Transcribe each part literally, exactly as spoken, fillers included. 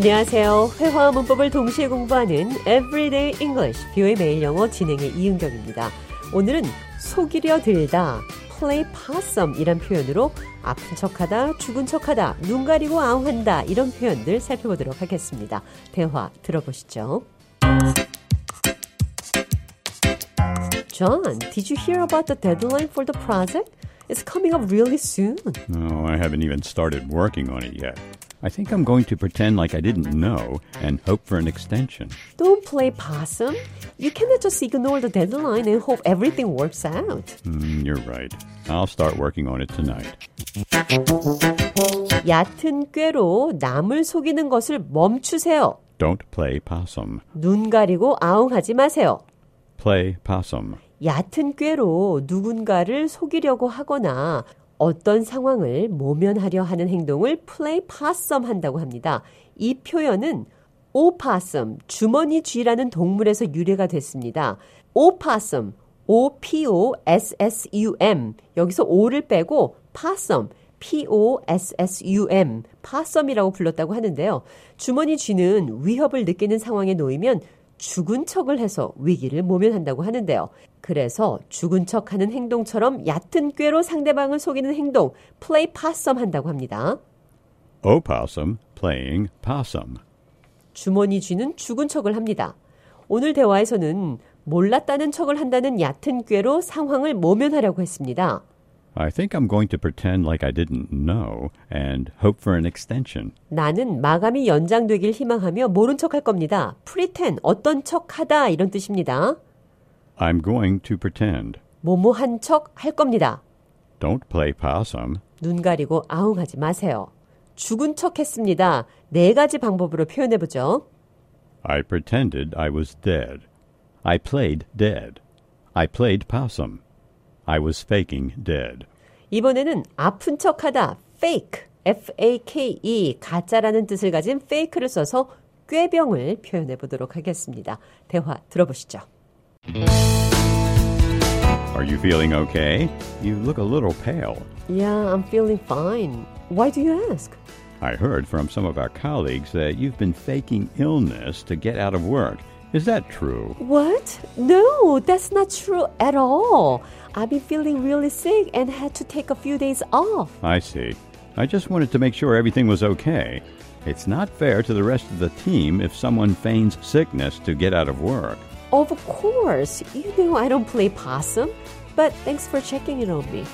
안녕하세요. 회화와 문법을 동시에 공부하는 Everyday English, 브이오에이 매일 영어 진행의 이은경입니다. 오늘은 속이려 들다, play possum 이란 표현으로 아픈 척하다, 죽은 척하다, 눈 가리고 아우한다 이런 표현들 살펴보도록 하겠습니다. 대화 들어보시죠. John, did you hear about the deadline for the project? It's coming up really soon. No, I haven't even started working on it yet. I think I'm going to pretend like I didn't know and hope for an extension. Don't play possum. You cannot just ignore the deadline and hope everything works out. Mm, you're right. I'll start working on it tonight. 얕은 꾀로 남을 속이는 것을 멈추세요. Don't play possum. 눈 가리고 아웅하지 마세요. Play possum. 얕은 꾀로 누군가를 속이려고 하거나 어떤 상황을 모면하려 하는 행동을 play possum 한다고 합니다. 이 표현은 opossum, 주머니 쥐라는 동물에서 유래가 됐습니다. opossum, O-P-O-S-S-U-M, 여기서 O를 빼고 possum, P-O-S-S-U-M, possum이라고 불렀다고 하는데요. 주머니 쥐는 위협을 느끼는 상황에 놓이면 죽은 척을 해서 위기를 모면한다고 하는데요. 그래서 죽은 척하는 행동처럼 얕은 꾀로 상대방을 속이는 행동, play possum 한다고 합니다. opossum playing possum. 주머니 쥐는 죽은 척을 합니다. 오늘 대화에서는 몰랐다는 척을 한다는 얕은 꾀로 상황을 모면하려고 했습니다. I think I'm going to pretend like I didn't know and hope for an extension. 나는 마감이 연장되길 희망하며 모른 척할 겁니다. pretend, 어떤 척하다 이런 뜻입니다. I'm going to pretend. 뭐뭐한 척 할 겁니다. Don't play possum. 눈 가리고 아웅하지 마세요. 죽은 척했습니다. 네 가지 방법으로 표현해보죠. I pretended I was dead. I played dead. I played possum. I was faking dead. 이번에는 아픈 척하다, fake, F-A-K-E, 가짜라는 뜻을 가진 fake를 써서 꾀병을 표현해 보도록 하겠습니다. 대화 들어보시죠. Are you feeling okay? You look a little pale. Yeah, I'm feeling fine. Why do you ask? I heard from some of our colleagues that you've been faking illness to get out of work. Is that true? What? No, that's not true at all. I've been feeling really sick and had to take a few days off. I see. I just wanted to make sure everything was okay. It's not fair to the rest of the team if someone feigns sickness to get out of work. Of course. You know I don't play possum, but thanks for checking in on me.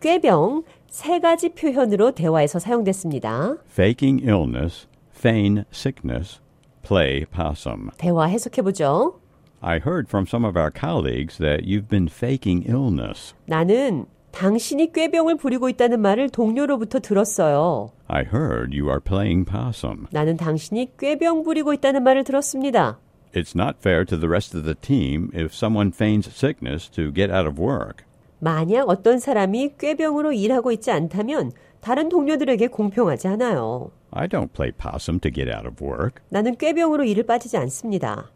꾀병, 세 가지 표현으로 대화에서 사용됐습니다. Faking illness, feign sickness, play possum. 대화 해석해보죠. I heard from some of our colleagues that you've been faking illness. 나는 당신이 꾀병을 부리고 있다는 말을 동료로부터 들었어요. I heard you are playing possum. 나는 당신이 꾀병 부리고 있다는 말을 들었습니다. It's not fair to the rest of the team if someone feigns sickness to get out of work. 만약 어떤 사람이 꾀병으로 일하고 있지 않다면 다른 동료들에게 공평하지 않아요. I don't play possum to get out of work. 나는 꾀병으로 일을 빠지지 않습니다.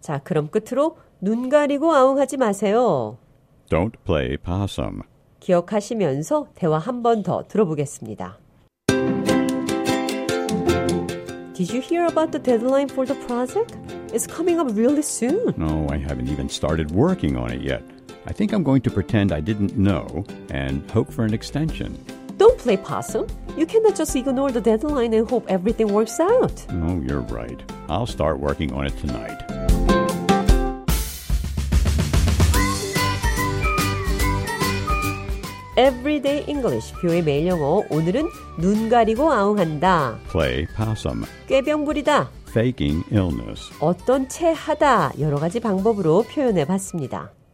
자, 그럼 끝으로 눈 가리고 아웅하지 마세요. Don't play possum. 기억하시면서 대화 한 번 더 들어보겠습니다. Did you hear about the deadline for the project? It's coming up really soon. No, I haven't even started working on it yet. I think I'm going to pretend I didn't know and hope for an extension. Don't play possum. You cannot just ignore the deadline and hope everything works out. Oh, you're right. I'll start working on it tonight. Everyday English, 브이오에이 매일 영어. 오늘은 눈 가리고 아웅한다. Play possum. 꾀병 부리다. Faking illness. 어떤 체하다. 여러 가지 방법으로 표현해 봤습니다.